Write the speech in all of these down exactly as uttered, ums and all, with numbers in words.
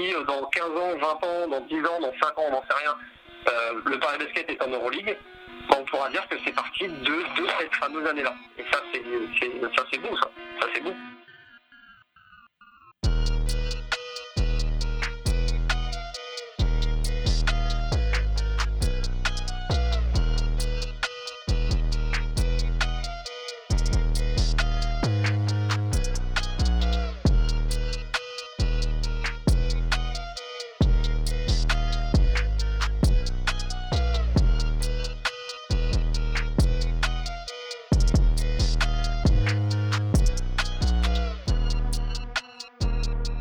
si dans quinze ans, vingt ans, dans dix ans, dans cinq ans, on n'en sait rien, euh, le Paris Basket est en Euroleague, bah, on pourra dire que c'est parti de, de cette fameuse année-là. Et ça, c'est, c'est, ça, c'est beau, ça. Ça, c'est beau.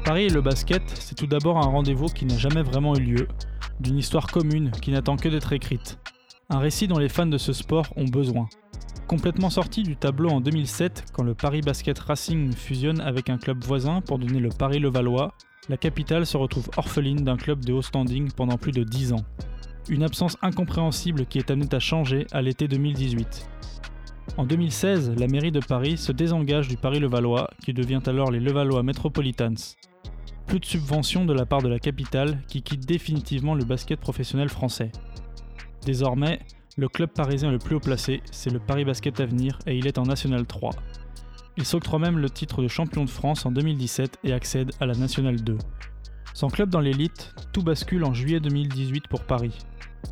Paris et le basket, c'est tout d'abord un rendez-vous qui n'a jamais vraiment eu lieu, d'une histoire commune qui n'attend que d'être écrite. Un récit dont les fans de ce sport ont besoin. Complètement sorti du tableau en deux mille sept, quand le Paris Basket Racing fusionne avec un club voisin pour donner le Paris Levallois, la capitale se retrouve orpheline d'un club de haut standing pendant plus de dix ans. Une absence incompréhensible qui est amenée à changer à l'été deux mille dix-huit. En deux mille seize, la mairie de Paris se désengage du Paris Levallois, qui devient alors les Levallois Metropolitans. Plus de subventions de la part de la capitale qui quitte définitivement le basket professionnel français. Désormais, le club parisien le plus haut placé, c'est le Paris Basket Avenir et il est en National trois. Il s'octroie même le titre de champion de France en deux mille dix-sept et accède à la National deux. Sans club dans l'élite, tout bascule en juillet deux mille dix-huit pour Paris.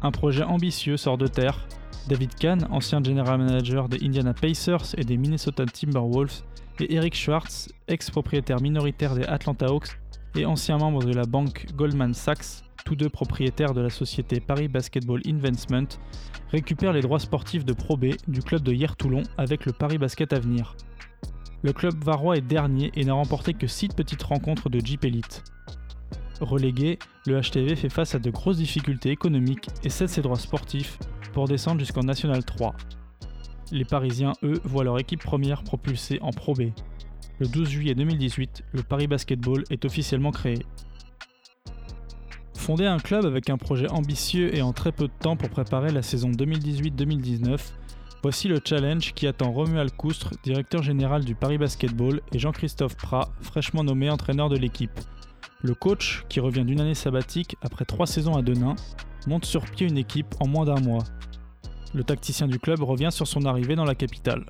Un projet ambitieux sort de terre. David Kahn, ancien general manager des Indiana Pacers et des Minnesota Timberwolves, et Eric Schwartz, ex-propriétaire minoritaire des Atlanta Hawks, et ancien membre de la banque Goldman Sachs, tous deux propriétaires de la société Paris Basketball Investment, récupèrent les droits sportifs de Pro B du club de Hyères-Toulon avec le Paris Basket Avenir. Le club varois est dernier et n'a remporté que six petites rencontres de Jeep Elite. Relégué, le H T V fait face à de grosses difficultés économiques et cède ses droits sportifs pour descendre jusqu'en National trois. Les Parisiens, eux, voient leur équipe première propulsée en Pro B. Le douze juillet deux mille dix-huit, le Paris Basketball est officiellement créé. Fondé un club avec un projet ambitieux et en très peu de temps pour préparer la saison deux mille dix-huit deux mille dix-neuf, voici le challenge qui attend Romuald Coustre, directeur général du Paris Basketball, et Jean-Christophe Prat, fraîchement nommé entraîneur de l'équipe. Le coach, qui revient d'une année sabbatique après trois saisons à Denain, monte sur pied une équipe en moins d'un mois. Le tacticien du club revient sur son arrivée dans la capitale.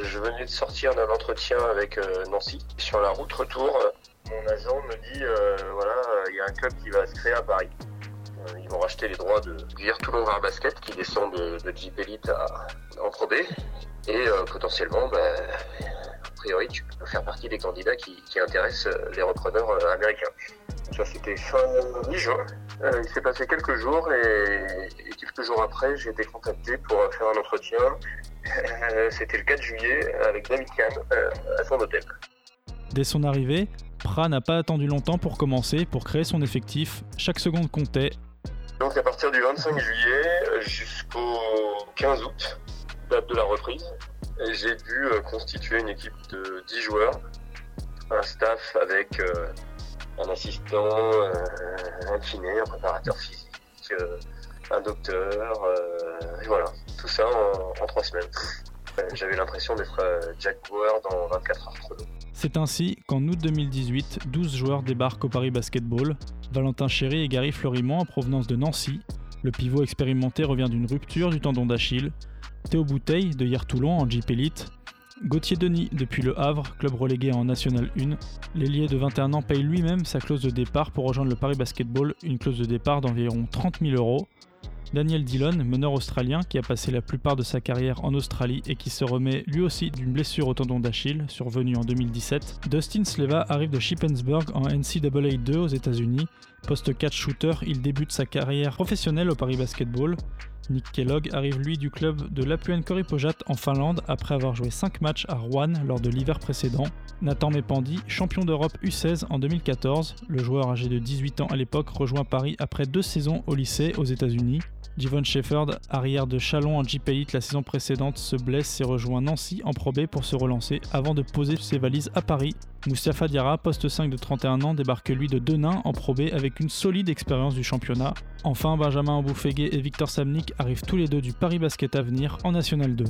Je venais de sortir d'un entretien avec euh, Nancy. Sur la route retour, euh, mon agent me dit euh, voilà, il euh, y a un club qui va se créer à Paris. Euh, ils vont racheter les droits de Hyères-Toulon Basket qui descend de, de Jeep Elite à, en Pro B. Et euh, potentiellement, bah, a priori, tu peux faire partie des candidats qui, qui intéressent les repreneurs euh, américains. Ça, c'était fin mi-juin. Euh, il s'est passé quelques jours et, et quelques jours après, j'ai été contacté pour faire un entretien. Euh, c'était le quatre juillet avec David Kahn euh, à son hôtel. Dès son arrivée, Prat n'a pas attendu longtemps pour commencer, pour créer son effectif. Chaque seconde comptait. Donc à partir du vingt-cinq juillet jusqu'au quinze août, date de la reprise, j'ai dû euh, constituer une équipe de dix joueurs, un staff avec euh, un assistant, euh, un kiné, un préparateur physique, euh, un docteur, euh, et voilà, tout ça en, en trois semaines. Euh, j'avais l'impression d'être euh, Jack Bauer dans vingt-quatre heures chrono. C'est ainsi qu'en août deux mille dix-huit, douze joueurs débarquent au Paris Basketball. Valentin Chéry et Gary Florimont en provenance de Nancy. Le pivot expérimenté revient d'une rupture du tendon d'Achille. Théo Bouteille de Hyères-Toulon en Jeep Elite. Gauthier Denis depuis Le Havre, club relégué en National un. L'ailier de vingt et un ans paye lui-même sa clause de départ pour rejoindre le Paris Basketball, une clause de départ d'environ trente mille euros. Daniel Dillon, meneur australien qui a passé la plupart de sa carrière en Australie et qui se remet lui aussi d'une blessure au tendon d'Achille, survenue en deux mille dix-sept. Dustin Sleva arrive de Shippensburg en N C A A deux aux États-Unis. Poste quatre shooter, il débute sa carrière professionnelle au Paris Basketball. Nick Kellogg arrive lui du club de Lapuan Koripojat en Finlande après avoir joué cinq matchs à Rouen lors de l'hiver précédent. Nathan Mépandy, champion d'Europe U seize en deux mille quatorze, le joueur âgé de dix-huit ans à l'époque rejoint Paris après deux saisons au lycée aux États-Unis. Javon Sheppard, arrière de Chalon en Jeep Elite la saison précédente, se blesse et rejoint Nancy en Pro B pour se relancer avant de poser ses valises à Paris. Moustapha Diarra, poste cinq de trente et un ans, débarque lui de Denain en Pro B avec une solide expérience du championnat. Enfin, Benjamin Aboufeguet et Victor Samnik arrivent tous les deux du Paris Basket Avenir en National deux.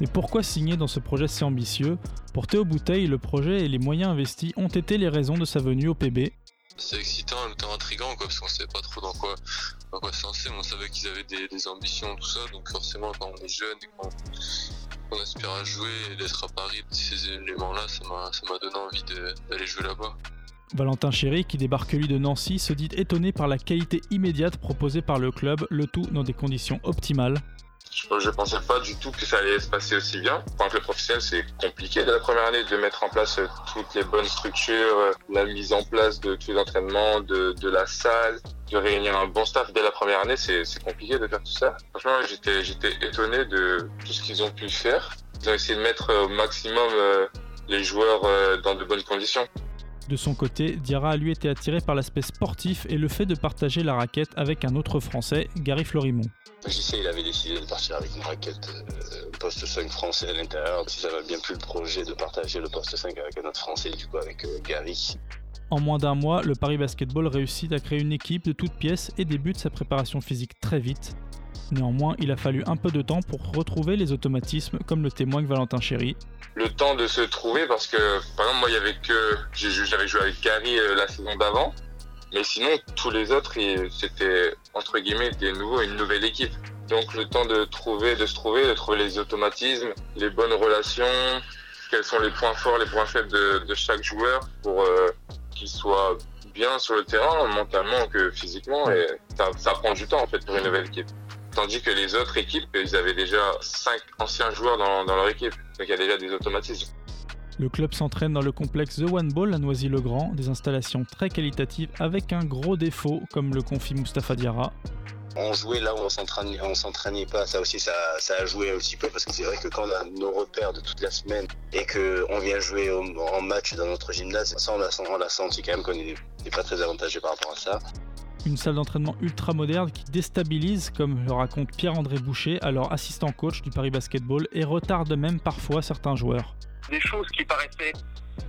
Mais pourquoi signer dans ce projet si ambitieux ? Pour Théo Bouteille, le projet et les moyens investis ont été les raisons de sa venue au P B. C'est excitant et notamment intriguant quoi, parce qu'on ne savait pas trop dans quoi, dans quoi se lancer, mais on savait qu'ils avaient des, des ambitions, tout ça, donc forcément quand on est jeune et qu'on, qu'on aspire à jouer et d'être à Paris, ces éléments-là, ça m'a, ça m'a donné envie de, d'aller jouer là-bas. Valentin Chéry, qui débarque lui de Nancy, se dit étonné par la qualité immédiate proposée par le club, le tout dans des conditions optimales. Je ne pensais pas du tout que ça allait se passer aussi bien. En tant que professionnel, c'est compliqué la première année de mettre en place toutes les bonnes structures, la mise en place de tous les entraînements, de, de la salle, de réunir un bon staff dès la première année, c'est, c'est compliqué de faire tout ça. Franchement, j'étais, j'étais étonné de tout ce qu'ils ont pu faire. Ils ont essayé de mettre au maximum les joueurs dans de bonnes conditions. De son côté, Diarra a lui été attiré par l'aspect sportif et le fait de partager la raquette avec un autre Français, Gary Florimont. J C il avait décidé de partir avec une raquette euh, poste cinq français à l'intérieur. J'avais bien plu le projet de partager le poste cinq avec un autre français, du coup avec euh, Gary. En moins d'un mois, le Paris Basketball réussit à créer une équipe de toutes pièces et débute sa préparation physique très vite. Néanmoins, il a fallu un peu de temps pour retrouver les automatismes, comme le témoigne Valentin Chéry. Le temps de se trouver, parce que par exemple, moi, il y avait que j'avais joué avec Gary euh, la saison d'avant. Mais sinon, tous les autres, c'était entre guillemets des nouveaux, une nouvelle équipe. Donc le temps de trouver, de se trouver, de trouver les automatismes, les bonnes relations, quels sont les points forts, les points faibles de, de chaque joueur pour euh, qu'ils soient bien sur le terrain, mentalement que physiquement. Et ça, ça prend du temps en fait pour une nouvelle équipe. Tandis que les autres équipes, ils avaient déjà cinq anciens joueurs dans, dans leur équipe. Donc il y a déjà des automatismes. Le club s'entraîne dans le complexe The One Ball à Noisy-le-Grand, des installations très qualitatives avec un gros défaut, comme le confie Moustapha Diarra. On jouait là où on s'entraînait, on s'entraînait pas, ça aussi ça, ça a joué un petit peu, parce que c'est vrai que quand on a nos repères de toute la semaine et qu'on vient jouer au, en match dans notre gymnase, ça on l'a, on l'a senti quand même qu'on n'est pas très avantagé par rapport à ça. Une salle d'entraînement ultra moderne qui déstabilise, comme le raconte Pierre-André Boucher, alors assistant coach du Paris Basketball, et retarde même parfois certains joueurs. Des choses qui paraissaient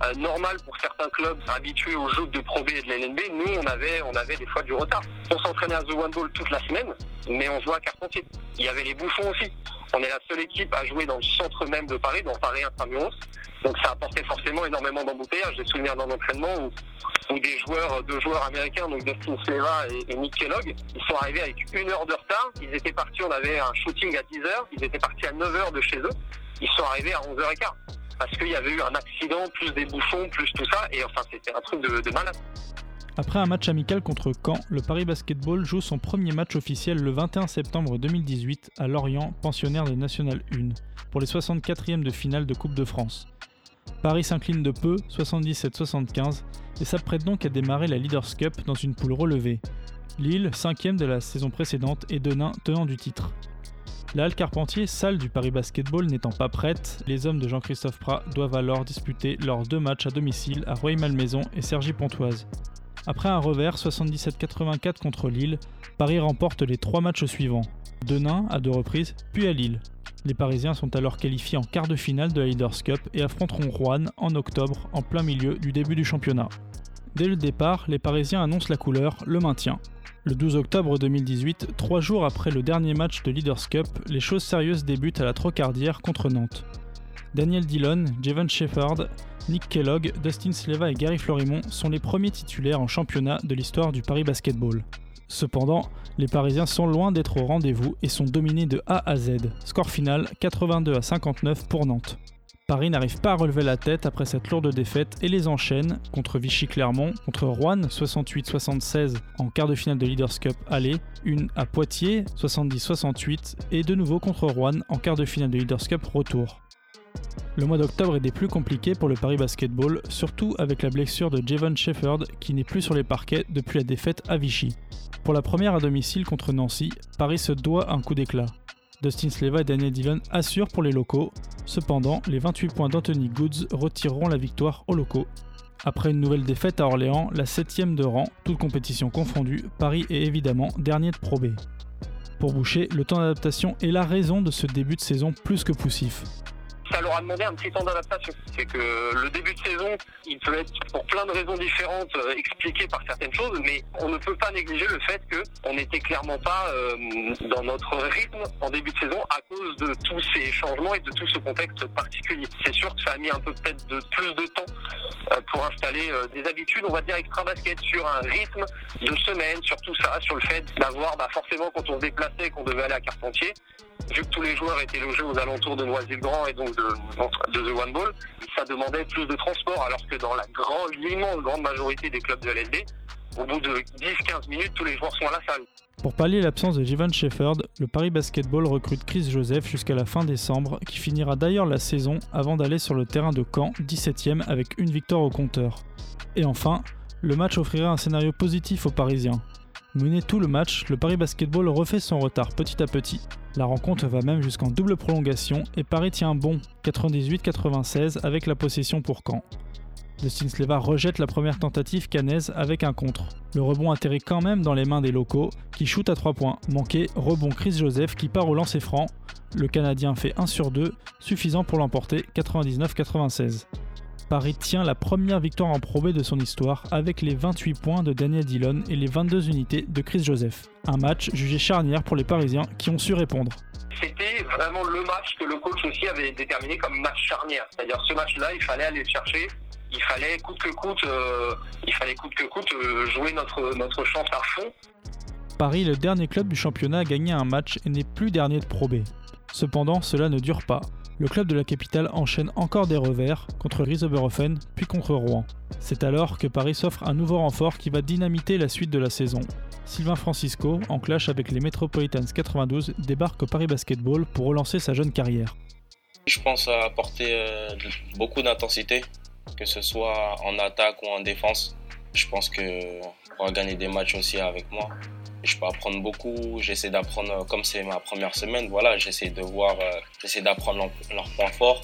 euh, normales pour certains clubs habitués aux jeux de Pro B et de l'N B, nous on avait, on avait des fois du retard. On s'entraînait à The One Ball toute la semaine, mais on jouait à Carpentier. Il y avait les bouchons aussi. On est la seule équipe à jouer dans le centre même de Paris, dans Paris Intramuros. Donc ça apportait forcément énormément d'embouteillages. J'ai souvenir d'un entraînement où, où des joueurs, deux joueurs américains, donc Dustin Sleva et, et Nick Kellogg, ils sont arrivés avec une heure de retard. Ils étaient partis, on avait un shooting à dix heures, ils étaient partis à neuf heures de chez eux. Ils sont arrivés à onze heures quinze. Parce qu'il y avait eu un accident, plus des bouchons, plus tout ça, et enfin c'était un truc de, de malade. Après un match amical contre Caen, le Paris Basketball joue son premier match officiel le vingt et un septembre deux mille dix-huit à Lorient, pensionnaire de National un, pour les soixante-quatrièmes de finale de Coupe de France. Paris s'incline de peu, soixante-dix-sept à soixante-quinze, et s'apprête donc à démarrer la Leaders Cup dans une poule relevée. Lille, cinquième de la saison précédente, et Denain tenant du titre. La halle Carpentier, salle du Paris Basketball n'étant pas prête, les hommes de Jean-Christophe Prat doivent alors disputer leurs deux matchs à domicile à Rueil-Malmaison et Cergy-Pontoise. Après un revers soixante-dix-sept à quatre-vingt-quatre contre Lille, Paris remporte les trois matchs suivants, Denain à deux reprises, puis à Lille. Les Parisiens sont alors qualifiés en quart de finale de la Leaders Cup et affronteront Roanne en octobre, en plein milieu du début du championnat. Dès le départ, les Parisiens annoncent la couleur, le maintien. Le douze octobre deux mille dix-huit, trois jours après le dernier match de Leaders Cup, les choses sérieuses débutent à la Trocadère contre Nantes. Daniel Dillon, Javon Sheppard, Nick Kellogg, Dustin Sleva et Gary Florimont sont les premiers titulaires en championnat de l'histoire du Paris Basketball. Cependant, les Parisiens sont loin d'être au rendez-vous et sont dominés de A à Z. Score final quatre-vingt-deux à cinquante-neuf pour Nantes. Paris n'arrive pas à relever la tête après cette lourde défaite et les enchaîne contre Vichy-Clermont, contre Roanne soixante-huit à soixante-seize en quart de finale de Leaders Cup aller, une à Poitiers soixante-dix à soixante-huit et de nouveau contre Roanne en quart de finale de Leaders Cup retour. Le mois d'octobre est des plus compliqués pour le Paris Basketball, surtout avec la blessure de Javon Sheppard qui n'est plus sur les parquets depuis la défaite à Vichy. Pour la première à domicile contre Nancy, Paris se doit un coup d'éclat. Dustin Sleva et Daniel Dillon assurent pour les locaux. Cependant, les vingt-huit points d'Anthony Goods retireront la victoire aux locaux. Après une nouvelle défaite à Orléans, la septième de rang, toutes compétitions confondues, Paris est évidemment dernier de Pro B. Pour Boucher, le temps d'adaptation est la raison de ce début de saison plus que poussif. ça leur a demandé un petit temps d'adaptation. C'est que le début de saison, il peut être pour plein de raisons différentes expliqué par certaines choses, mais on ne peut pas négliger le fait qu'on n'était clairement pas euh, dans notre rythme en début de saison à cause de tous ces changements et de tout ce contexte particulier. C'est sûr que ça a mis un peu peut-être de plus de temps euh, pour installer euh, des habitudes, on va dire extra basket, sur un rythme de semaine, sur tout ça, sur le fait d'avoir bah, forcément quand on se déplaçait, qu'on devait aller à Carpentier, vu que tous les joueurs étaient logés aux alentours de Noisy-le-Grand et donc de, de The One Ball, ça demandait plus de transport, alors que dans la grande, l'immense grande majorité des clubs de L S D, au bout de dix à quinze minutes, tous les joueurs sont à la salle. Pour pallier l'absence de Javon Sheppard, le Paris Basketball recrute Chris Joseph jusqu'à la fin décembre, qui finira d'ailleurs la saison avant d'aller sur le terrain de Caen, dix-septième, avec une victoire au compteur. Et enfin, le match offrira un scénario positif aux Parisiens. Mené tout le match, le Paris Basketball refait son retard petit à petit. La rencontre va même jusqu'en double prolongation et Paris tient bon, quatre-vingt-dix-huit à quatre-vingt-seize avec la possession pour Caen. Dustin Sleva rejette la première tentative cannaise avec un contre. Le rebond atterrit quand même dans les mains des locaux, qui shootent à trois points. Manqué, rebond Chris Joseph qui part au lancer franc. Le Canadien fait un sur deux, suffisant pour l'emporter, quatre-vingt-dix-neuf à quatre-vingt-seize. Paris tient la première victoire en Pro B de son histoire avec les vingt-huit points de Daniel Dillon et les vingt-deux unités de Chris Joseph. Un match jugé charnière pour les Parisiens qui ont su répondre. C'était vraiment le match que le coach aussi avait déterminé comme match charnière. C'est-à-dire ce match-là, il fallait aller le chercher. Il fallait coûte que coûte, euh, il fallait coûte que coûte euh, jouer notre, notre chance à fond. Paris, le dernier club du championnat, a gagné un match et n'est plus dernier de Pro B. Cependant, cela ne dure pas. Le club de la capitale enchaîne encore des revers, contre Rieshoferhofen, puis contre Rouen. C'est alors que Paris s'offre un nouveau renfort qui va dynamiter la suite de la saison. Sylvain Francisco, en clash avec les Metropolitans quatre-vingt-douze, débarque au Paris Basketball pour relancer sa jeune carrière. Je pense apporter beaucoup d'intensité, que ce soit en attaque ou en défense. Je pense qu'on pourra gagner des matchs aussi avec moi. Je peux apprendre beaucoup, j'essaie d'apprendre, comme c'est ma première semaine, voilà, j'essaie de voir, euh, j'essaie d'apprendre leurs points forts.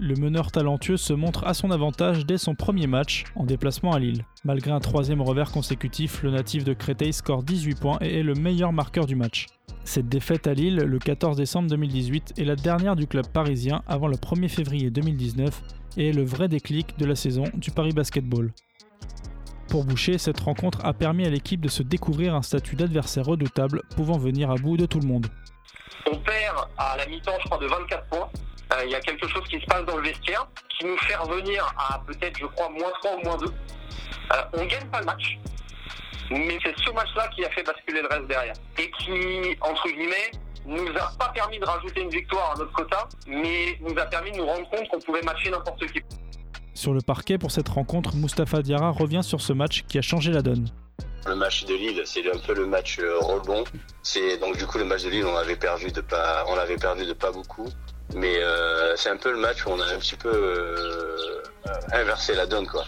Le meneur talentueux se montre à son avantage dès son premier match, en déplacement à Lille. Malgré un troisième revers consécutif, le natif de Créteil score dix-huit points et est le meilleur marqueur du match. Cette défaite à Lille, le quatorze décembre deux mille dix-huit, est la dernière du club parisien avant le premier février deux mille dix-neuf et est le vrai déclic de la saison du Paris Basketball. Pour Boucher, cette rencontre a permis à l'équipe de se découvrir un statut d'adversaire redoutable pouvant venir à bout de tout le monde. On perd à la mi-temps, je crois, de vingt-quatre points. Il euh, y a quelque chose qui se passe dans le vestiaire qui nous fait revenir à peut-être, je crois, moins trois ou moins deux. Euh, on ne gagne pas le match, mais c'est ce match-là qui a fait basculer le reste derrière et qui, entre guillemets, nous a pas permis de rajouter une victoire à notre quota, mais nous a permis de nous rendre compte qu'on pouvait matcher n'importe qui. Sur le parquet pour cette rencontre, Moustapha Diarra revient sur ce match qui a changé la donne. Le match de Lille, c'est un peu le match rebond. C'est donc du coup le match de Lille, on avait perdu de pas, on avait perdu de pas beaucoup, mais euh, c'est un peu le match où on a un petit peu euh, inversé la donne, quoi.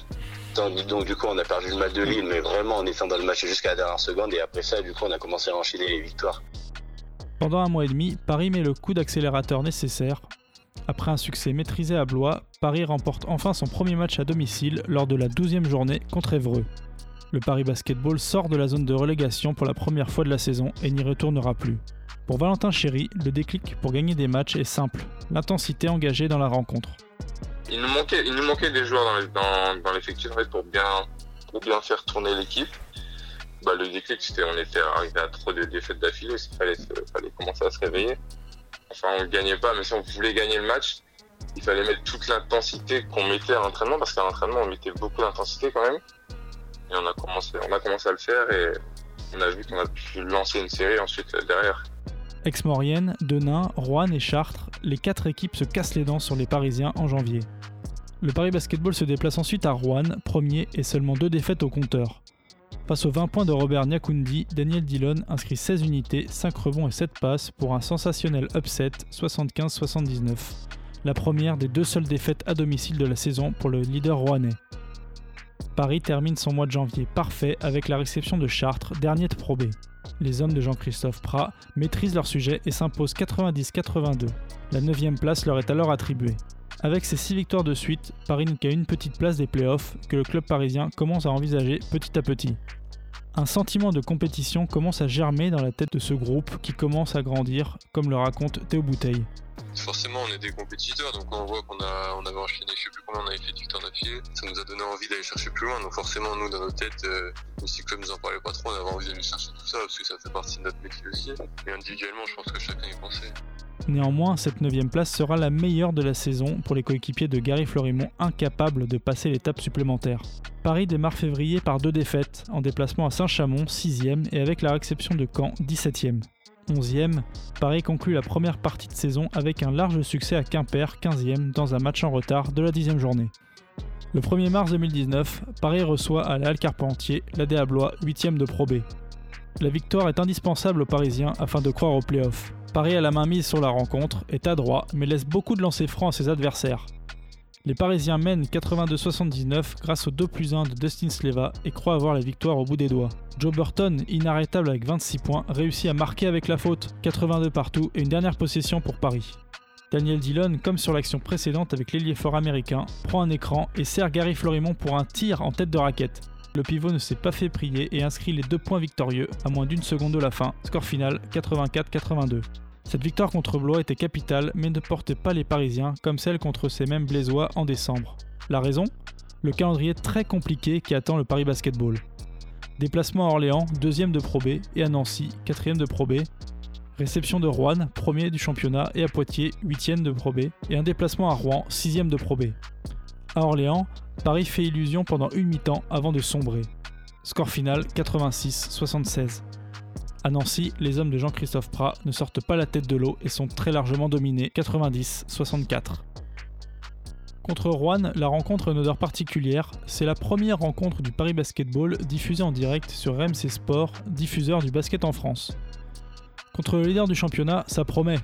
Donc, donc du coup, on a perdu le match de Lille, mais vraiment en étant dans le match jusqu'à la dernière seconde. Et après ça, du coup, on a commencé à enchaîner les victoires. Pendant un mois et demi, Paris met le coup d'accélérateur nécessaire. Après un succès maîtrisé à Blois, Paris remporte enfin son premier match à domicile lors de la douzième journée contre Évreux. Le Paris Basketball sort de la zone de relégation pour la première fois de la saison et n'y retournera plus. Pour Valentin Chéry, le déclic pour gagner des matchs est simple, l'intensité engagée dans la rencontre. Il nous manquait, il nous manquait des joueurs dans, les, dans, dans l'effectif pour bien, pour bien faire tourner l'équipe. Bah, le déclic, c'était on était arrivé à trop de défaites d'affilée, il fallait, fallait commencer à se réveiller. Enfin, on ne gagnait pas, mais si on voulait gagner le match, il fallait mettre toute l'intensité qu'on mettait à l'entraînement, parce qu'à l'entraînement, on mettait beaucoup d'intensité quand même. Et on a commencé, on a commencé à le faire et on a vu qu'on a pu lancer une série ensuite derrière. Aix-Maurienne, Denain, Roanne et Chartres, les quatre équipes se cassent les dents sur les Parisiens en janvier. Le Paris Basketball se déplace ensuite à Roanne, premier et seulement deux défaites au compteur. Face aux vingt points de Robert Niakundi, Daniel Dillon inscrit seize unités, cinq rebonds et sept passes pour un sensationnel upset soixante-quinze à soixante-dix-neuf. La première des deux seules défaites à domicile de la saison pour le leader rouennais. Paris termine son mois de janvier parfait avec la réception de Chartres, dernier de Pro B. Les hommes de Jean-Christophe Prat maîtrisent leur sujet et s'imposent quatre-vingt-dix à quatre-vingt-deux. La neuvième place leur est alors attribuée. Avec ces six victoires de suite, Paris n'est qu'à une petite place des playoffs que le club parisien commence à envisager petit à petit. Un sentiment de compétition commence à germer dans la tête de ce groupe qui commence à grandir, comme le raconte Théo Bouteille. Forcément, on est des compétiteurs, donc on voit qu'on a, on avait enchaîné, je sais plus combien on avait fait du temps d'affilée. Ça nous a donné envie d'aller chercher plus loin, donc forcément, nous, dans nos têtes, euh, si comme nous en parlait pas trop, on avait envie d'aller chercher tout ça, parce que ça fait partie de notre métier aussi. Et individuellement, je pense que chacun y pensait. Néanmoins, cette neuvième place sera la meilleure de la saison pour les coéquipiers de Gary Florimont, incapables de passer l'étape supplémentaire. Paris démarre février par deux défaites, en déplacement à Saint-Chamond, sixième, et avec la réception de Caen, dix-septième. onzième, Paris conclut la première partie de saison avec un large succès à Quimper, quinzième, dans un match en retard de la dixième journée. Le premier mars deux mille dix-neuf, Paris reçoit à la Halle Carpentier l'A D A Blois, huitième de Pro B. La victoire est indispensable aux Parisiens afin de croire aux playoffs. Paris a la main mise sur la rencontre, est adroit, mais laisse beaucoup de lancers francs à ses adversaires. Les Parisiens mènent quatre-vingt-deux à soixante-dix-neuf grâce au deux plus un de Dustin Sleva et croient avoir la victoire au bout des doigts. Joe Burton, inarrêtable avec vingt-six points, réussit à marquer avec la faute, quatre-vingt-deux partout et une dernière possession pour Paris. Daniel Dillon, comme sur l'action précédente avec l'ailier fort américain, prend un écran et sert Gary Florimont pour un tir en tête de raquette. Le pivot ne s'est pas fait prier et inscrit les deux points victorieux à moins d'une seconde de la fin, score final quatre-vingt-quatre à quatre-vingt-deux. Cette victoire contre Blois était capitale mais ne portait pas les Parisiens comme celle contre ces mêmes Blaisois en décembre. La raison ? Le calendrier très compliqué qui attend le Paris Basketball. Déplacement à Orléans, deuxième de Pro B, et à Nancy, quatrième de Pro B. Réception de Roanne, premier du championnat, et à Poitiers, huitième de Pro B, et un déplacement à Rouen, sixième de Pro B. À Orléans, Paris fait illusion pendant une mi-temps avant de sombrer. Score final quatre-vingt-six à soixante-seize. À Nancy, les hommes de Jean-Christophe Prat ne sortent pas la tête de l'eau et sont très largement dominés, quatre-vingt-dix à soixante-quatre. Contre Rouen, la rencontre a une odeur particulière, c'est la première rencontre du Paris Basketball diffusée en direct sur R M C Sport, diffuseur du basket en France. Contre le leader du championnat, ça promet.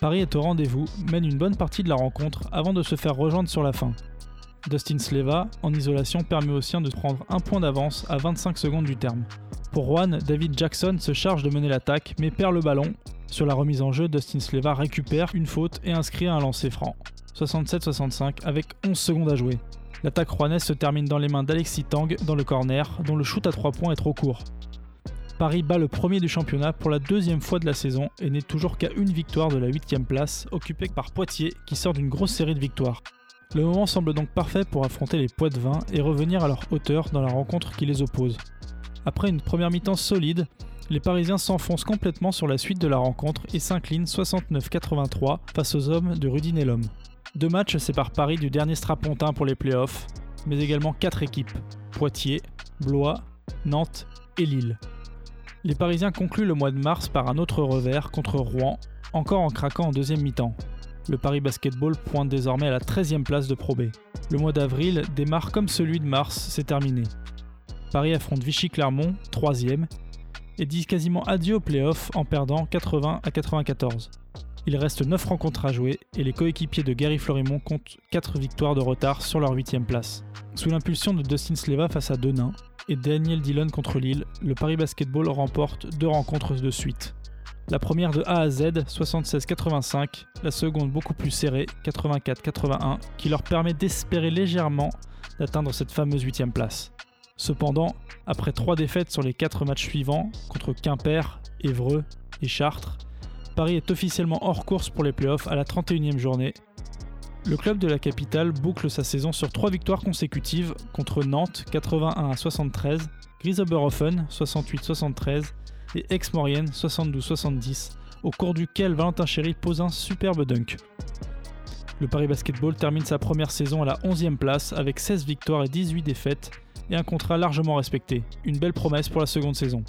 Paris est au rendez-vous, mène une bonne partie de la rencontre avant de se faire rejoindre sur la fin. Dustin Sleva, en isolation, permet aux siens de prendre un point d'avance à vingt-cinq secondes du terme. Pour Rouen, David Jackson se charge de mener l'attaque mais perd le ballon. Sur la remise en jeu, Dustin Sleva récupère une faute et inscrit un lancer franc. soixante-sept à soixante-cinq avec onze secondes à jouer. L'attaque rouennaise se termine dans les mains d'Alexis Tang dans le corner, dont le shoot à trois points est trop court. Paris bat le premier du championnat pour la deuxième fois de la saison et n'est toujours qu'à une victoire de la huitième place, occupée par Poitiers qui sort d'une grosse série de victoires. Le moment semble donc parfait pour affronter les Poitevins et revenir à leur hauteur dans la rencontre qui les oppose. Après une première mi-temps solide, les Parisiens s'enfoncent complètement sur la suite de la rencontre et s'inclinent soixante-neuf à quatre-vingt-trois face aux hommes de Rudy Nellum. Deux matchs séparent Paris du dernier strapontin pour les playoffs, mais également quatre équipes, Poitiers, Blois, Nantes et Lille. Les Parisiens concluent le mois de mars par un autre revers contre Rouen, encore en craquant en deuxième mi-temps. Le Paris Basketball pointe désormais à la treizième place de Pro B. Le mois d'avril démarre comme celui de mars, c'est terminé. Paris affronte Vichy-Clermont, troisième, et dit quasiment adieu aux playoffs en perdant quatre-vingts à quatre-vingt-quatorze. Il reste neuf rencontres à jouer et les coéquipiers de Gary Florimont comptent quatre victoires de retard sur leur huitième place. Sous l'impulsion de Dustin Sleva face à Denain et Daniel Dillon contre Lille, le Paris Basketball remporte deux rencontres de suite. La première de A à Z, soixante-seize à quatre-vingt-cinq, la seconde beaucoup plus serrée, quatre-vingt-quatre à quatre-vingt-un, qui leur permet d'espérer légèrement d'atteindre cette fameuse huitième place. Cependant, après trois défaites sur les quatre matchs suivants, contre Quimper, Évreux et Chartres, Paris est officiellement hors course pour les playoffs à la trente et unième journée. Le club de la capitale boucle sa saison sur trois victoires consécutives contre Nantes quatre-vingt-un à soixante-treize, Grieshoberhofen soixante-huit à soixante-treize et Aix-Maurienne soixante-douze à soixante-dix, au cours duquel Valentin Chéry pose un superbe dunk. Le Paris Basketball termine sa première saison à la onzième place avec seize victoires et dix-huit défaites et un contrat largement respecté, une belle promesse pour la seconde saison.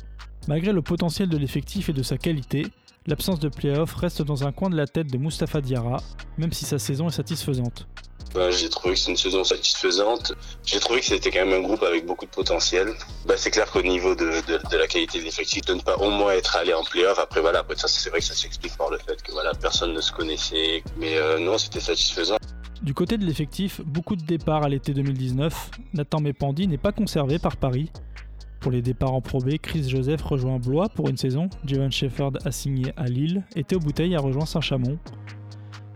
Malgré le potentiel de l'effectif et de sa qualité, l'absence de play-off reste dans un coin de la tête de Moustapha Diarra, même si sa saison est satisfaisante. Bah, j'ai trouvé que c'est une saison satisfaisante. J'ai trouvé que c'était quand même un groupe avec beaucoup de potentiel. Bah, c'est clair qu'au niveau de, de, de la qualité de l'effectif, de ne pas au moins être allé en play-off. Après, voilà, après ça, c'est vrai que ça s'explique par le fait que voilà, personne ne se connaissait. Mais euh, non, c'était satisfaisant. Du côté de l'effectif, beaucoup de départs à l'été deux mille dix-neuf. Nathan Mépandy n'est pas conservé par Paris. Pour les départs en Pro B, Chris Joseph rejoint Blois pour une saison, Javon Sheppard a signé à Lille et Théo Bouteille a rejoint Saint-Chamond.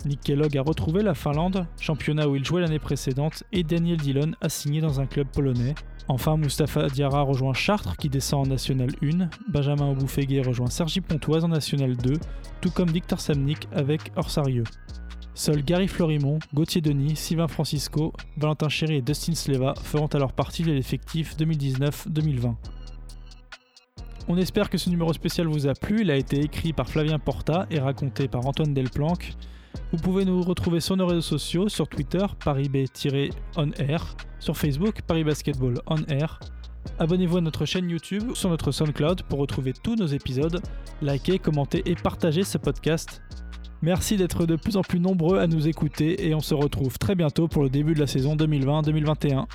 Nick Kellogg a retrouvé la Finlande, championnat où il jouait l'année précédente, et Daniel Dillon a signé dans un club polonais. Enfin, Moustapha Diarra rejoint Chartres qui descend en National un, Benjamin Aboufeguet rejoint Cergy-Pontoise en National deux, tout comme Victor Samnik avec Orsarieux. Seuls Gary Florimont, Gauthier Denis, Sylvain Francisco, Valentin Chéry et Dustin Sleva feront alors partie de l'effectif deux mille dix-neuf deux mille vingt. On espère que ce numéro spécial vous a plu, il a été écrit par Flavien Porta et raconté par Antoine Delplanque. Vous pouvez nous retrouver sur nos réseaux sociaux, sur Twitter, parisb-onair, sur Facebook, Paris Basketball On Air. Abonnez-vous à notre chaîne YouTube ou sur notre SoundCloud pour retrouver tous nos épisodes. Likez, commentez et partagez ce podcast. Merci d'être de plus en plus nombreux à nous écouter et on se retrouve très bientôt pour le début de la saison deux mille vingt deux mille vingt et un.